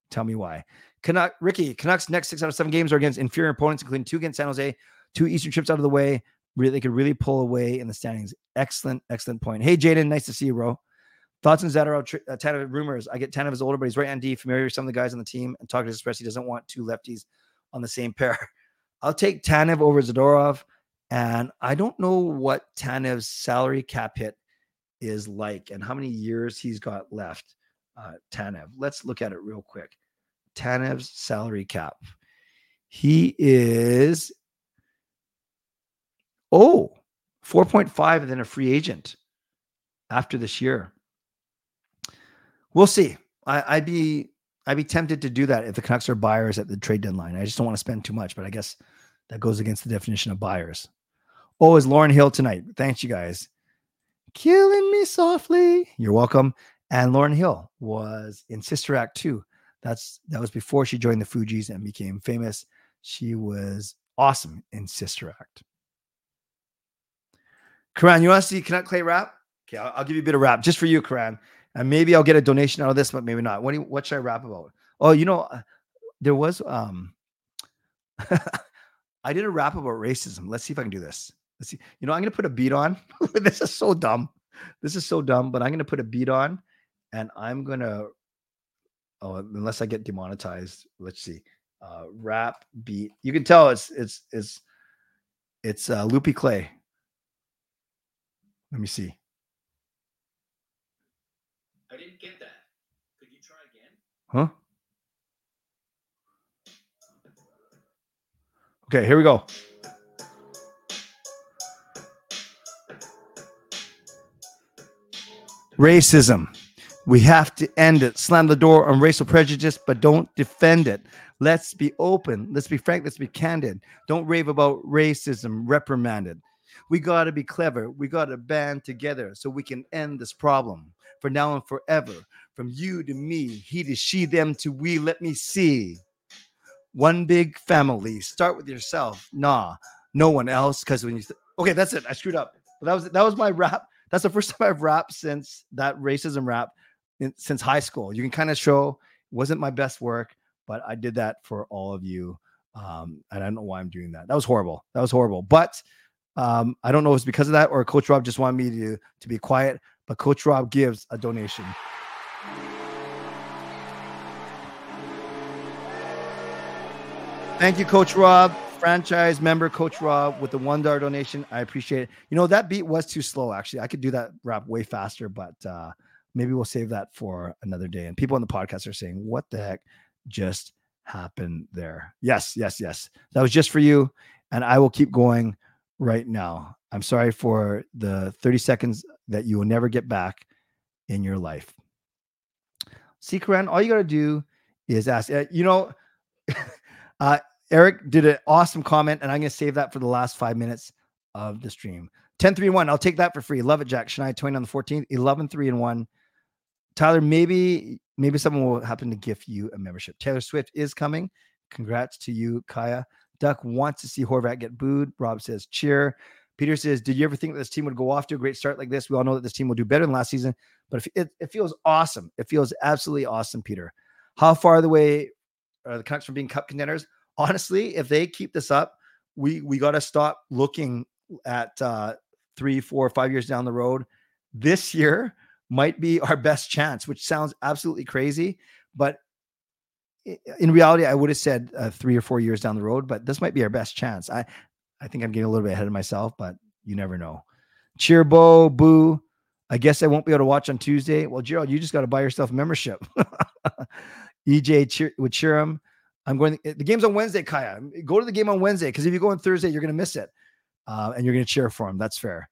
Tell me why. Canucks next 6 out of 7 games are against inferior opponents, including 2 against San Jose, 2 Eastern trips out of the way. They could really pull away in the standings. Excellent, excellent point. Hey, Jaden, nice to see you, bro. Thoughts on Zatarain, Tanev rumors. I get Tanev is older, but he's right on D, familiar with some of the guys on the team, and talking to Express, he doesn't want 2 lefties on the same pair. I'll take Tanev over Zadorov, and I don't know what Tanev's salary cap hit is like and how many years he's got left. Tanev. Let's look at it real quick. Tanev's salary cap. He is... 4.5 and then a free agent after this year. We'll see. I'd be tempted to do that if the Canucks are buyers at the trade deadline. I just don't want to spend too much, but I guess that goes against the definition of buyers. Oh, is Lauren Hill tonight? Thanks, you guys. Killing me softly. You're welcome. And Lauren Hill was in Sister Act 2. That was before she joined the Fugees and became famous. She was awesome in Sister Act. Karan, you want to see Canuck Clay rap? Okay, I'll give you a bit of rap just for you, Karan. And maybe I'll get a donation out of this, but maybe not. What should I rap about? Oh, you know, there was, I did a rap about racism. Let's see if I can do this. Let's see. You know, I'm going to put a beat on. This is so dumb. This is so dumb, but I'm going to put a beat on and I'm going to, unless I get demonetized, let's see. Rap beat. You can tell it's Loopy Clay. Let me see. I didn't get that. Could you try again? Huh? Okay, here we go. Racism. We have to end it. Slam the door on racial prejudice, but don't defend it. Let's be open. Let's be frank. Let's be candid. Don't rave about racism. Reprimand it. We got to be clever. We got to band together so we can end this problem for now and forever. From you to me, he to she, them to we, let me see. One big family. Start with yourself. Nah, no one else. Because when you... okay, that's it. I screwed up. That was my rap. That's the first time I've rapped since that racism rap since high school. You can kind of show it wasn't my best work, but I did that for all of you. And I don't know why I'm doing that. That was horrible. That was horrible. But... I don't know if it's because of that or Coach Rob just wanted me to be quiet, but Coach Rob gives a donation. Thank you, Coach Rob, franchise member Coach Rob with the $1 donation. I appreciate it. You know, that beat was too slow, actually. I could do that rap way faster, but maybe we'll save that for another day. And people on the podcast are saying, what the heck just happened there? Yes, yes, yes. That was just for you, and I will keep going. Right now, I'm sorry for the 30 seconds that you will never get back in your life. See, Karan, all you got to do is ask. Eric did an awesome comment, and I'm going to save that for the last 5 minutes of the stream. 10-3-1. I'll take that for free. Love it, Jack. Shania Twain on the 14th. 11-3-1. Tyler, maybe someone will happen to gift you a membership. Taylor Swift is coming. Congrats to you, Kaya. Duck wants to see Horvat get booed. Rob says, cheer. Peter says, did you ever think that this team would go off to a great start like this? We all know that this team will do better than last season, but it feels awesome. It feels absolutely awesome, Peter. How far away are the Canucks from being cup contenders? Honestly, if they keep this up, we got to stop looking at 3, 4, 5 years down the road. This year might be our best chance, which sounds absolutely crazy, but in reality, I would have said 3 or 4 years down the road, but this might be our best chance. I think I'm getting a little bit ahead of myself, but you never know. Cheer, Bo, boo. I guess I won't be able to watch on Tuesday. Well, Gerald, you just got to buy yourself a membership. EJ would cheer him. The game's on Wednesday, Kaya. Go to the game on Wednesday, because if you go on Thursday, you're going to miss it. And you're going to cheer for him. That's fair.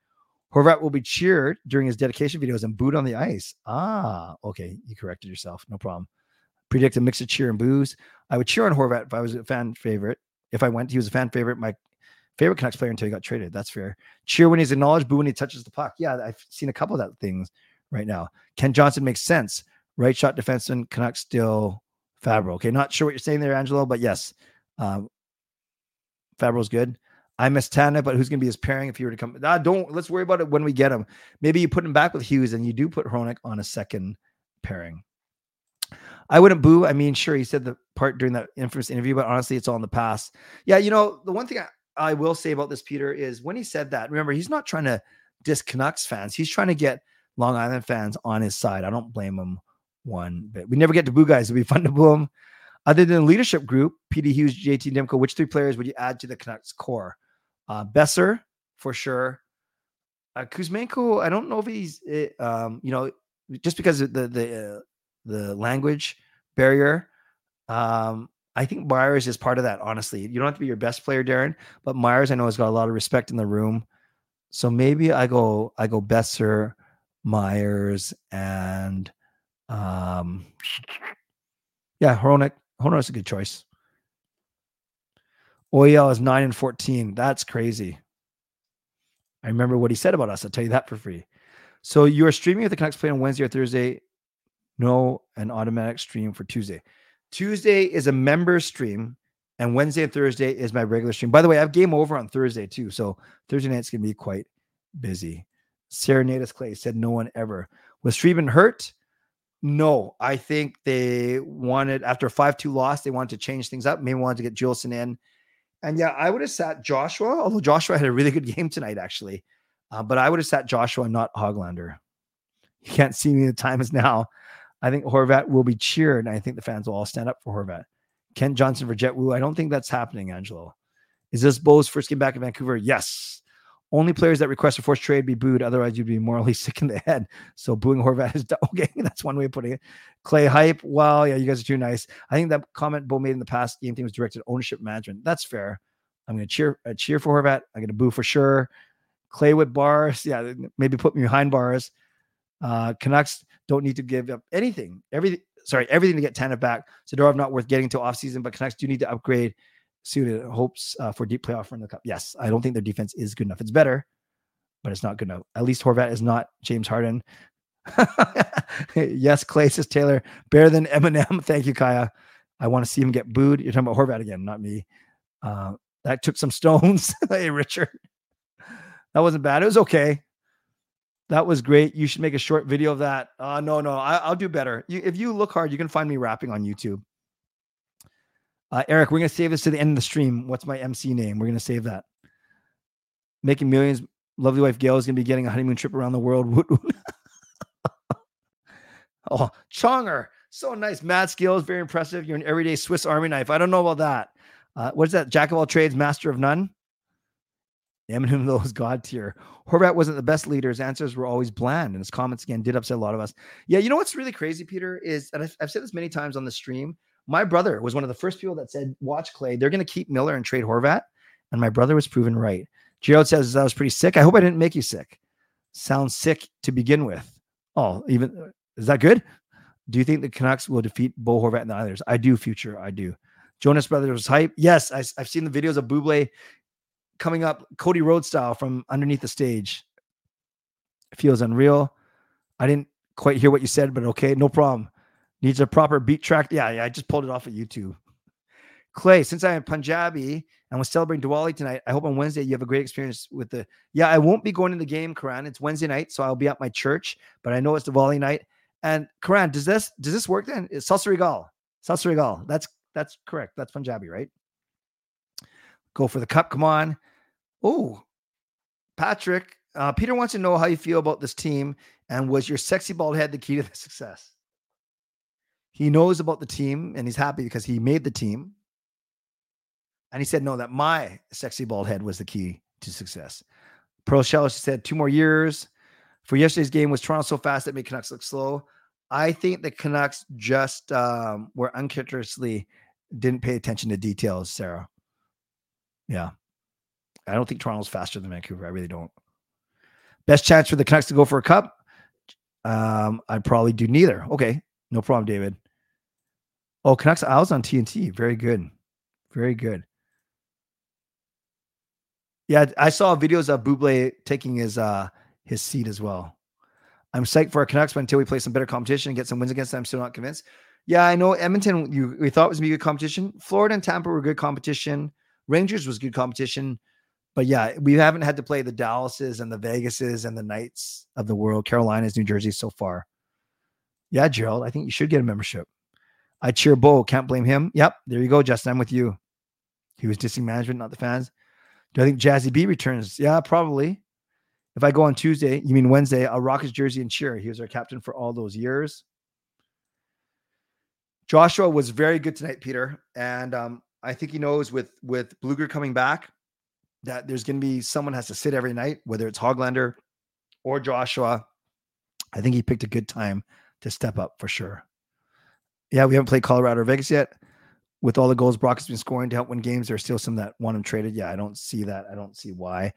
Horvat will be cheered during his dedication videos and booed on the ice. Ah, okay. You corrected yourself. No problem. Predict a mix of cheer and boos. I would cheer on Horvat if I was a fan favorite. If I went, he was a fan favorite. My favorite Canucks player until he got traded. That's fair. Cheer when he's acknowledged, boo when he touches the puck. Yeah, I've seen a couple of that things right now. Ken Johnson makes sense. Right shot defenseman, Canucks still Fabro. Okay, not sure what you're saying there, Angelo, but yes, Fabro's good. I miss Tanev, but who's going to be his pairing if he were to come? Let's worry about it when we get him. Maybe you put him back with Hughes and you do put Hronek on a second pairing. I wouldn't boo. I mean, sure, he said the part during that infamous interview, but honestly, it's all in the past. Yeah, you know, the one thing I will say about this, Peter, is when he said that, remember, he's not trying to diss Canucks fans. He's trying to get Long Island fans on his side. I don't blame him one bit. We never get to boo guys. It'd be fun to boo them. Other than the leadership group, PD Hughes, JT Demko, which three players would you add to the Canucks core? Besser, for sure. Kuzmenko, I don't know if he's, just because of the language barrier. I think Myers is part of that, honestly. You don't have to be your best player, Darren, but Myers I know has got a lot of respect in the room. So maybe I go Besser, Myers, and Hronek. Hronek's a good choice. OEL is 9-14. That's crazy. I remember what he said about us. I'll tell you that for free. So you are streaming with the Canucks play on Wednesday or Thursday. No, an automatic stream for Tuesday. Tuesday is a member stream, and Wednesday and Thursday is my regular stream. By the way, I have game over on Thursday too, so Thursday night's going to be quite busy. Serenadus Clay said no one ever. Was Streven hurt? No, I think they wanted, after a 5-2 loss, they wanted to change things up, maybe wanted to get Juleson in. And yeah, I would have sat Joshua, although Joshua had a really good game tonight, actually. But I would have sat Joshua, not Höglander. You can't see me, the time is now. I think Horvat will be cheered, and I think the fans will all stand up for Horvat. Kent Johnson for Jet Wu. I don't think that's happening, Angelo. Is this Bo's first game back in Vancouver? Yes. Only players that request a forced trade be booed. Otherwise, you'd be morally sick in the head. So booing Horvat is okay. That's one way of putting it. Clay hype. Wow, yeah, you guys are too nice. I think that comment Bo made in the past game thing was directed at ownership management. That's fair. I'm going to cheer for Horvat. I'm going to boo for sure. Clay with bars. Yeah, maybe put me behind bars. Canucks don't need to give up anything. Everything to get Tanev back. Zadorov not worth getting to offseason, but Canucks do need to upgrade suited hopes for deep playoff run in the cup. Yes, I don't think their defense is good enough. It's better, but it's not good enough. At least Horvat is not James Harden. Yes, Clay says Taylor. Better than Eminem. Thank you, Kaya. I want to see him get booed. You're talking about Horvat again, not me. That took some stones. Hey, Richard. That wasn't bad. It was okay. That was great. You should make a short video of that. No, I'll do better. If you look hard, you can find me rapping on YouTube. Eric, we're going to save this to the end of the stream. What's my MC name? We're going to save that. Making millions. Lovely wife Gail is going to be getting a honeymoon trip around the world. Oh, Chonger. So nice. Mad skills. Very impressive. You're an everyday Swiss Army knife. I don't know about that. What is that? Jack of all trades, master of none. Eminem, though, is God tier. Horvat wasn't the best leader. His answers were always bland. And his comments, again, did upset a lot of us. Yeah, you know what's really crazy, Peter, is, and I've said this many times on the stream, my brother was one of the first people that said, watch Clay. They're going to keep Miller and trade Horvat. And my brother was proven right. Gerald says, I was pretty sick. I hope I didn't make you sick. Sounds sick to begin with. Oh, even is that good? Do you think the Canucks will defeat Bo Horvat and the Islanders? I do, future. I do. Jonas Brothers was hype. Yes, I've seen the videos of Buble coming up Cody Rhodes style from underneath the stage. It feels unreal. I didn't quite hear what you said, but okay, no problem. Needs a proper beat track. Yeah, I just pulled it off of YouTube. Clay, since I am Punjabi and was celebrating Diwali tonight, I hope on Wednesday you have a great experience with the... Yeah, I won't be going to the game, Karan. It's Wednesday night, so I'll be at my church, but I know it's Diwali night. And Karan, does this work then? It's Sasrigal. That's correct. That's Punjabi, right? Go for the cup. Come on. Oh, Patrick, Peter wants to know how you feel about this team, and was your sexy bald head the key to the success? He knows about the team, and he's happy because he made the team. And he said, no, that my sexy bald head was the key to success. Pearl Shellis said 2 more years. For yesterday's game, was Toronto so fast that made Canucks look slow? I think the Canucks just were uncharacteristically didn't pay attention to details, Sarah. Yeah. I don't think Toronto's faster than Vancouver. I really don't. Best chance for the Canucks to go for a cup? I probably do neither. Okay. No problem, David. Oh, Canucks Isles on TNT. Very good. Yeah, I saw videos of Buble taking his seat as well. I'm psyched for our Canucks, but until we play some better competition and get some wins against them, I'm still not convinced. Yeah, I know Edmonton, we thought it was going to be good competition. Florida and Tampa were good competition. Rangers was good competition. But yeah, we haven't had to play the Dallases and the Vegases and the Knights of the world, Carolinas, New Jersey so far. Yeah, Gerald, I think you should get a membership. I cheer Bo. Can't blame him. Yep, there you go, Justin. I'm with you. He was dissing management, not the fans. Do I think Jazzy B returns? Yeah, probably. If I go on Tuesday, you mean Wednesday, I'll rock his jersey and cheer. He was our captain for all those years. Joshua was very good tonight, Peter. And I think he knows with Bluger coming back that there's going to be someone has to sit every night, whether it's Höglander or Joshua. I think he picked a good time to step up for sure. Yeah, we haven't played Colorado or Vegas yet. With all the goals Brock has been scoring to help win games, there's still some that want him traded. Yeah, I don't see that. I don't see why.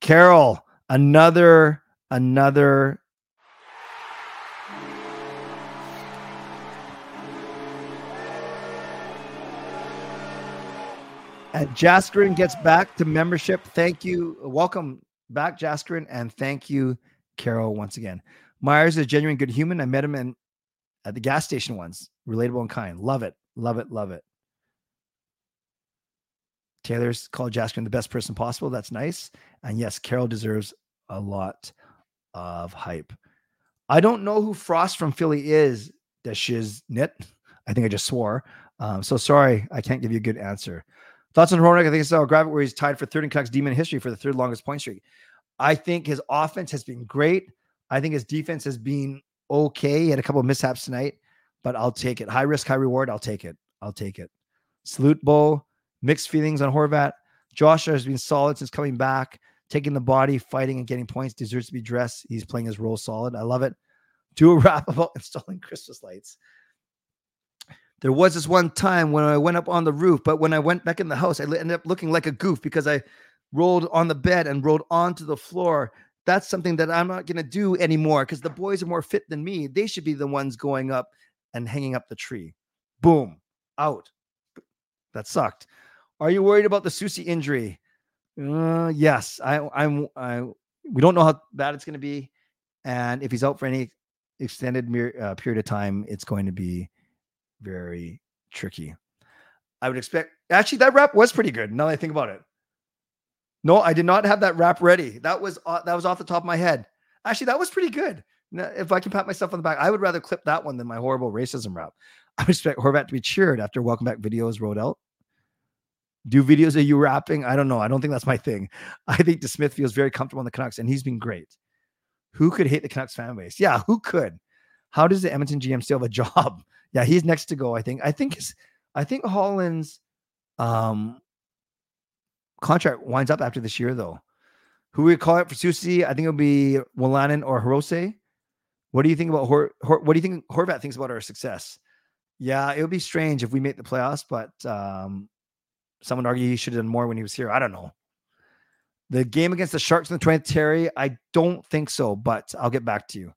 Carol, another. And Jaskarin gets back to membership. Thank you. Welcome back, Jaskarin. And thank you, Carol, once again. Myers is a genuine good human. I met him at the gas station once. Relatable and kind. Love it. Love it. Love it. Taylor's called Jaskarin the best person possible. That's nice. And yes, Carol deserves a lot of hype. I don't know who Frost from Philly is. Deshiznit. I think I just swore. So sorry. I can't give you a good answer. Thoughts on Hronek? I think I saw a graphic where he's tied for third in Canucks D-man history for the third longest point streak. I think his offense has been great. I think his defense has been okay. He had a couple of mishaps tonight, but I'll take it. High risk, high reward. I'll take it. Salute Bo. Mixed feelings on Horvat. Joshua has been solid since coming back, taking the body, fighting, and getting points. Deserves to be dressed. He's playing his role solid. I love it. Do a rap about installing Christmas lights. There was this one time when I went up on the roof, but when I went back in the house, I ended up looking like a goof because I rolled on the bed and rolled onto the floor. That's something that I'm not going to do anymore because the boys are more fit than me. They should be the ones going up and hanging up the tree. Boom. Out. That sucked. Are you worried about the Soucy injury? Yes. We don't know how bad it's going to be. And if he's out for any extended period of time, it's going to be very tricky. I would expect. Actually, that wrap was pretty good. Now that I think about it. No, I did not have that wrap ready. That was off the top of my head. Actually, that was pretty good. Now, if I can pat myself on the back, I would rather clip that one than my horrible racism wrap. I would expect Horvat to be cheered after welcome back videos rolled out. Do videos of you rapping? I don't know. I don't think that's my thing. I think DeSmith feels very comfortable in the Canucks, and he's been great. Who could hate the Canucks fan base? Yeah, who could? How does the Edmonton GM still have a job? Yeah, he's next to go, I think. I think Holland's contract winds up after this year, though. Who we call it for Soucy? I think it'll be Juleson or Hirose. What do you think about what do you think Horvat thinks about our success? Yeah, it would be strange if we make the playoffs, but someone argued he should have done more when he was here. I don't know. The game against the Sharks in the 20th, Terry, I don't think so, but I'll get back to you.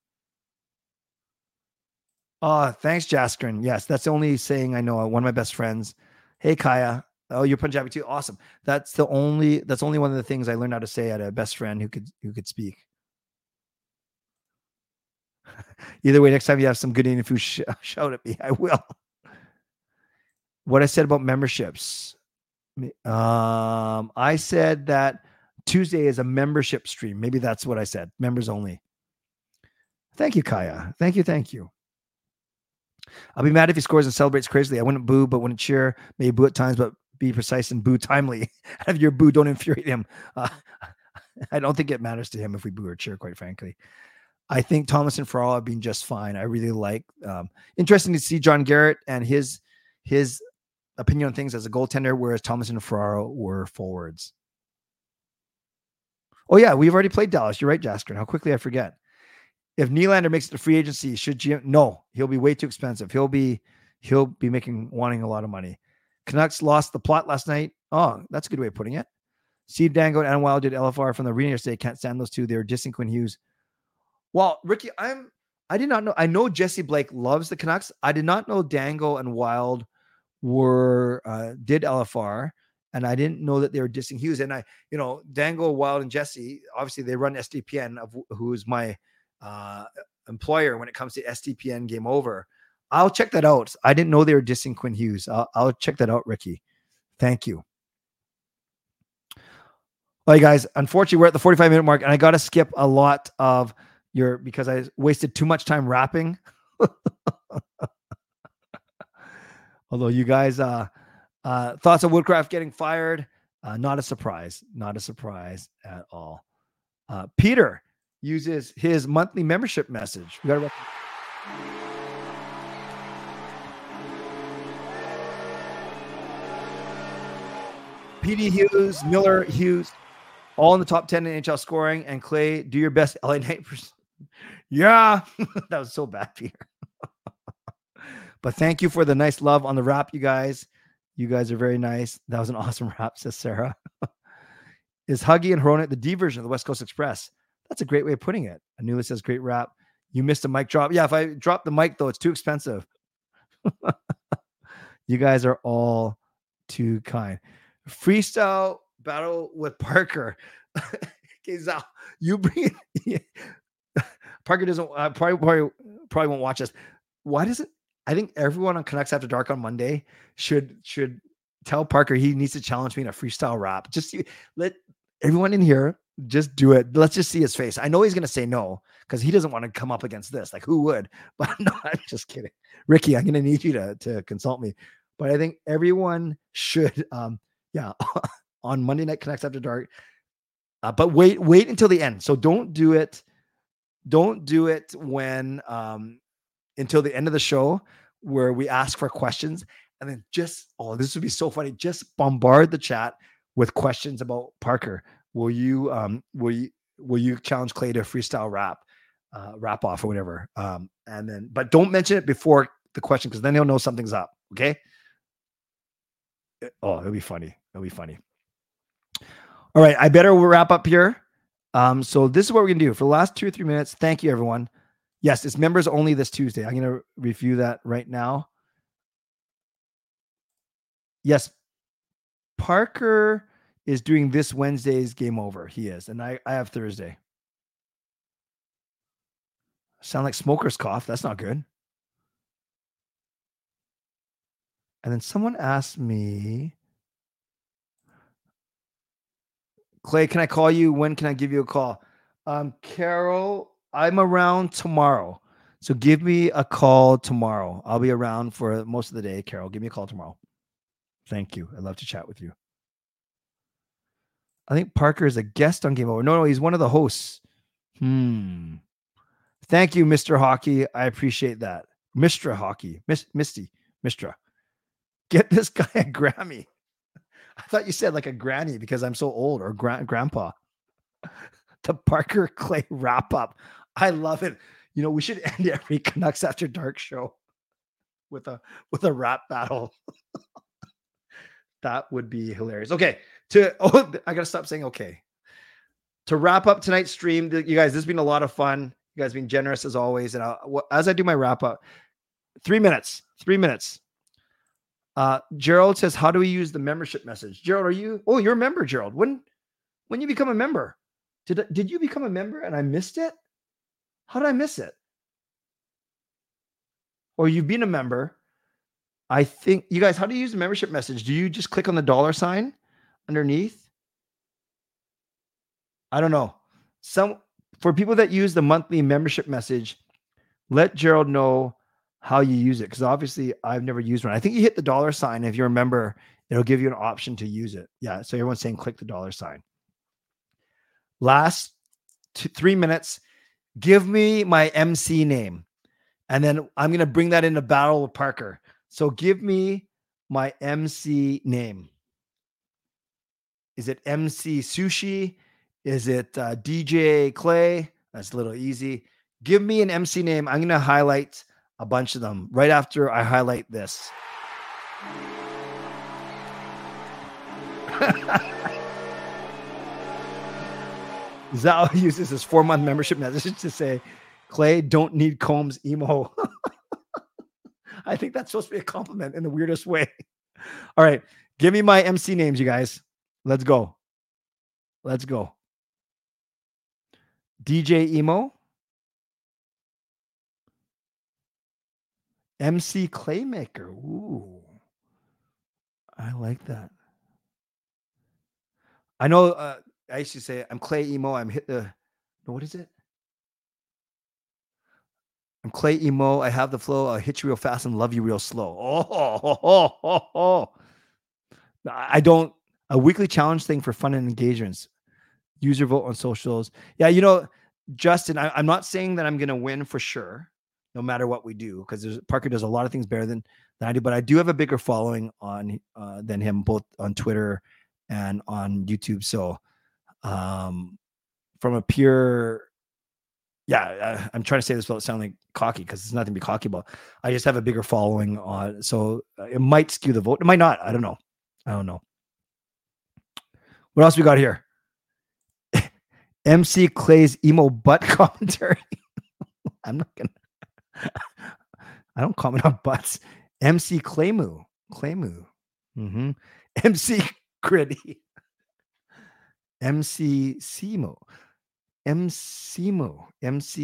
Oh, thanks, Jaskarin. Yes, that's the only saying I know. One of my best friends. Hey, Kaya. Oh, you're Punjabi too. Awesome. That's only one of the things I learned how to say at a best friend who could speak. Either way, next time you have some good Indian food, shout at me. I will. What I said about memberships. I said that Tuesday is a membership stream. Maybe that's what I said. Members only. Thank you, Kaya. Thank you. I'll be mad if he scores and celebrates crazily. I wouldn't boo, but wouldn't cheer. Maybe boo at times, but be precise and boo timely. Have your boo. Don't infuriate him. I don't think it matters to him if we boo or cheer, quite frankly. I think Thomas and Farrell have been just fine. I really like. Interesting to see John Garrett and his opinion on things as a goaltender, whereas Thomas and Farrell were forwards. Oh, yeah, we've already played Dallas. You're right, Jaskarin. How quickly I forget. If Nylander makes it to free agency, should GM? No, he'll be way too expensive. He'll be wanting a lot of money. Canucks lost the plot last night. Oh, that's a good way of putting it. Steve Dango and Wild did LFR from the arena yesterday. Can't stand those two. They were dissing Quinn Hughes. Well, Ricky, I did not know. I know Jesse Blake loves the Canucks. I did not know Dango and Wild did LFR. And I didn't know that they were dissing Hughes. And I, you know, Dangle, Wild, and Jesse, obviously they run SDPN, who's my employer when it comes to SDPN Game Over. I'll check that out. I didn't know they were dissing Quinn Hughes. I'll check that out, Ricky. Thank you. All right, guys. Unfortunately, we're at the 45-minute mark, and I got to skip a lot of your because I wasted too much time rapping. Although you guys, thoughts of Woodcroft getting fired? Not a surprise. Not a surprise at all. Peter uses his monthly membership message. We got to. PD Hughes, Miller, Hughes, all in the top 10 in NHL scoring. And Clay, do your best, LA Neighbors. Yeah. That was so bad, Peter. But thank you for the nice love on the rap, you guys. You guys are very nice. That was an awesome rap, says Sarah. Is Huggy and Hronek the D version of the West Coast Express? That's a great way of putting it. Anula says, great rap. You missed a mic drop. Yeah, if I drop the mic, though, it's too expensive. You guys are all too kind. Freestyle battle with Parker. You bring it. Parker doesn't probably won't watch this. Why does it? I think everyone on Canucks After Dark on Monday should tell Parker he needs to challenge me in a freestyle rap. Just let everyone in here just do it. Let's just see his face. I know he's gonna say no because he doesn't want to come up against this. Like who would? But no, I'm just kidding. Ricky, I'm gonna need you to consult me. But I think everyone should. Yeah, on Monday Night Canucks After Dark. But wait until the end. So don't do it. Don't do it when until the end of the show where we ask for questions. And then this would be so funny. Just bombard the chat with questions about Parker. Will you challenge Clay to freestyle rap off or whatever? But don't mention it before the question because then he'll know something's up. Okay. Oh, it'll be funny. It'll be funny. All right. I better wrap up here. So this is what we're going to do for the last 2 or 3 minutes. Thank you, everyone. Yes, it's members only this Tuesday. I'm going to review that right now. Yes, Parker is doing this Wednesday's Game Over. He is. And I have Thursday. Sound like smoker's cough. That's not good. And then someone asked me, Clay, can I call you? When can I give you a call? Carol, I'm around tomorrow. So give me a call tomorrow. I'll be around for most of the day, Carol. Give me a call tomorrow. Thank you. I'd love to chat with you. I think Parker is a guest on Game Over. No, he's one of the hosts. Thank you, Mr. Hockey. I appreciate that. Mr. Hockey. Mistra. Get this guy a Grammy. I thought you said like a granny because I'm so old or grandpa. The Parker Clay wrap up. I love it. You know, we should end every Canucks After Dark show with a rap battle. That would be hilarious. Okay. I got to stop saying okay. To wrap up tonight's stream, you guys, this has been a lot of fun. You guys have been generous as always. And as I do my wrap up, 3 minutes. Gerald says, how do we use the membership message? Gerald, you're a member, Gerald. When you become a member, did you become a member and I missed it? How did I miss it? Or you've been a member. I think you guys, how do you use the membership message? Do you just click on the $sign underneath? I don't know. For people that use the monthly membership message, let Gerald know how you use it, because obviously I've never used one. I think you hit the $sign. If you remember, it'll give you an option to use it. Yeah, so everyone's saying click the $sign. Last 3 minutes, give me my MC name, and then I'm going to bring that into battle with Parker. So give me my MC name. Is it MC Sushi? Is it DJ Clay? That's a little easy. Give me an MC name. I'm going to highlight a bunch of them right after I highlight this. Zao uses his 4-month membership message to say, Clay, don't need Combs emo. I think that's supposed to be a compliment in the weirdest way. All right. Give me my MC names, you guys. Let's go. Let's go. DJ Emo. MC Claymaker. Ooh. I like that. I know I used to say I'm Clay Emo. I'm Clay Emo. I have the flow. I'll hit you real fast and love you real slow. A weekly challenge thing for fun and engagements. User vote on socials. Yeah, you know, Justin, I'm not saying that I'm going to win for sure, no matter what we do, because Parker does a lot of things better than I do, but I do have a bigger following on than him, both on Twitter and on YouTube. So I'm trying to say this without sounding cocky, because there's nothing to be cocky about. I just have a bigger following on, so it might skew the vote. It might not. I don't know. What else we got here? MC Clay's emo butt commentary. I don't comment on butts. MC Claymoo. Mm-hmm. MC Gritty. MC Simo. MC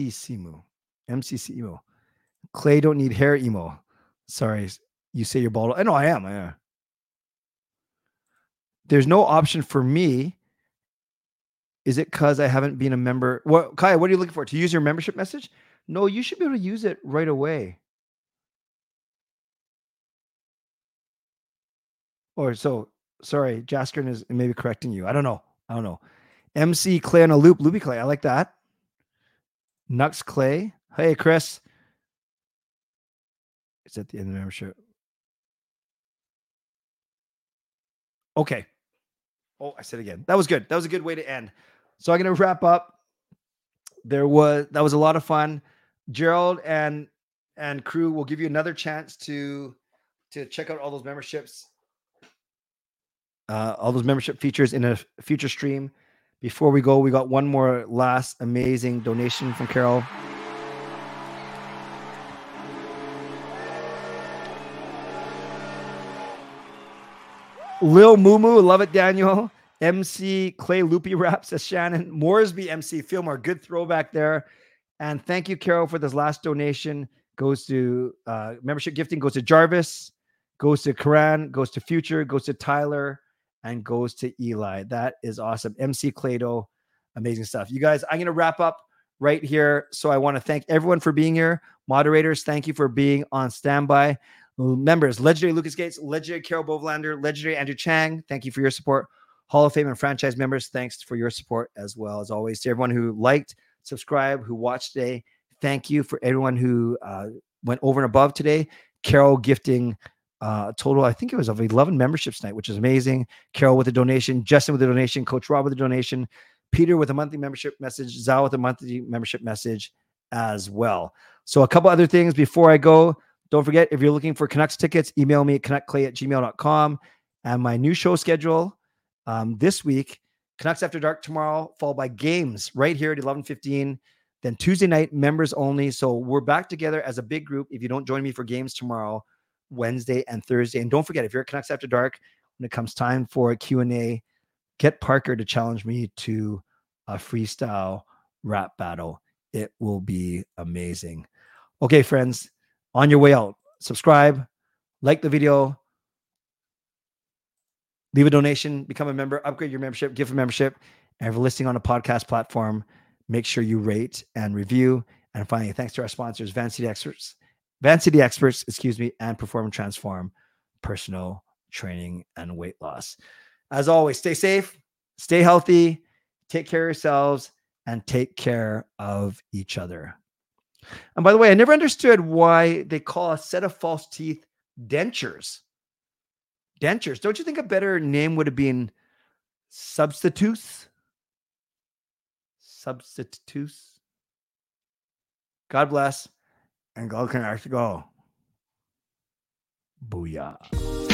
Simo. Clay don't need hair emo. Sorry, you say you're bald. I know I am. There's no option for me. Is it because I haven't been a member? What, Kaya, what are you looking for? To use your membership message? No, you should be able to use it right away. Or so, sorry, Jaskern is maybe correcting you. I don't know. MC Clay on a loop, Luby Clay. I like that. Nux Clay. Hey, Chris. It's at the end of the membership. Okay. Oh, I said again. That was good. That was a good way to end. So I'm going to wrap up. That was a lot of fun. Gerald and crew will give you another chance to check out all those memberships. All those membership features in a future stream. Before we go, we got one more last amazing donation from Carol. Lil Mumu, love it, Daniel. MC Clay Loopy Raps, says Shannon. Moresby MC Fillmore, good throwback there. And thank you, Carol, for this last donation. Goes to membership gifting, goes to Jarvis, goes to Karan, goes to Future, goes to Tyler, and goes to Eli. That is awesome. MC Clado, amazing stuff. You guys, I'm going to wrap up right here. So I want to thank everyone for being here. Moderators, thank you for being on standby. Members, legendary Lucas Gates, legendary Carol Bovlander, legendary Andrew Chang, thank you for your support. Hall of Fame and franchise members, thanks for your support as well. As always, to everyone who liked, subscribed, who watched today, thank you. For everyone who went over and above today, Carol gifting total, I think it was of 11 memberships tonight, which is amazing. Carol with a donation, Justin with a donation, Coach Rob with a donation, Peter with a monthly membership message, Zao with a monthly membership message as well. So a couple other things before I go. Don't forget, if you're looking for Canucks tickets, email me at canuckclay@gmail.com. And my new show schedule this week, Canucks After Dark tomorrow, followed by games right here at 11:15. Then Tuesday night, members only. So we're back together as a big group. If you don't join me for games tomorrow, Wednesday and Thursday. And don't forget, if you're at Canucks After Dark, when it comes time for a Q&A, get Parker to challenge me to a freestyle rap battle. It will be amazing. Okay, friends. On your way out, subscribe, like the video, leave a donation, become a member, upgrade your membership, give a membership. And if you're listening on a podcast platform, make sure you rate and review. And finally, thanks to our sponsors, Van City Experts, and Perform and Transform Personal Training and Weight Loss. As always, stay safe, stay healthy, take care of yourselves, and take care of each other. And by the way, I never understood why they call a set of false teeth dentures. Dentures. Don't you think a better name would have been substitutes? Substitutes. God bless. And God can actually go. Booyah.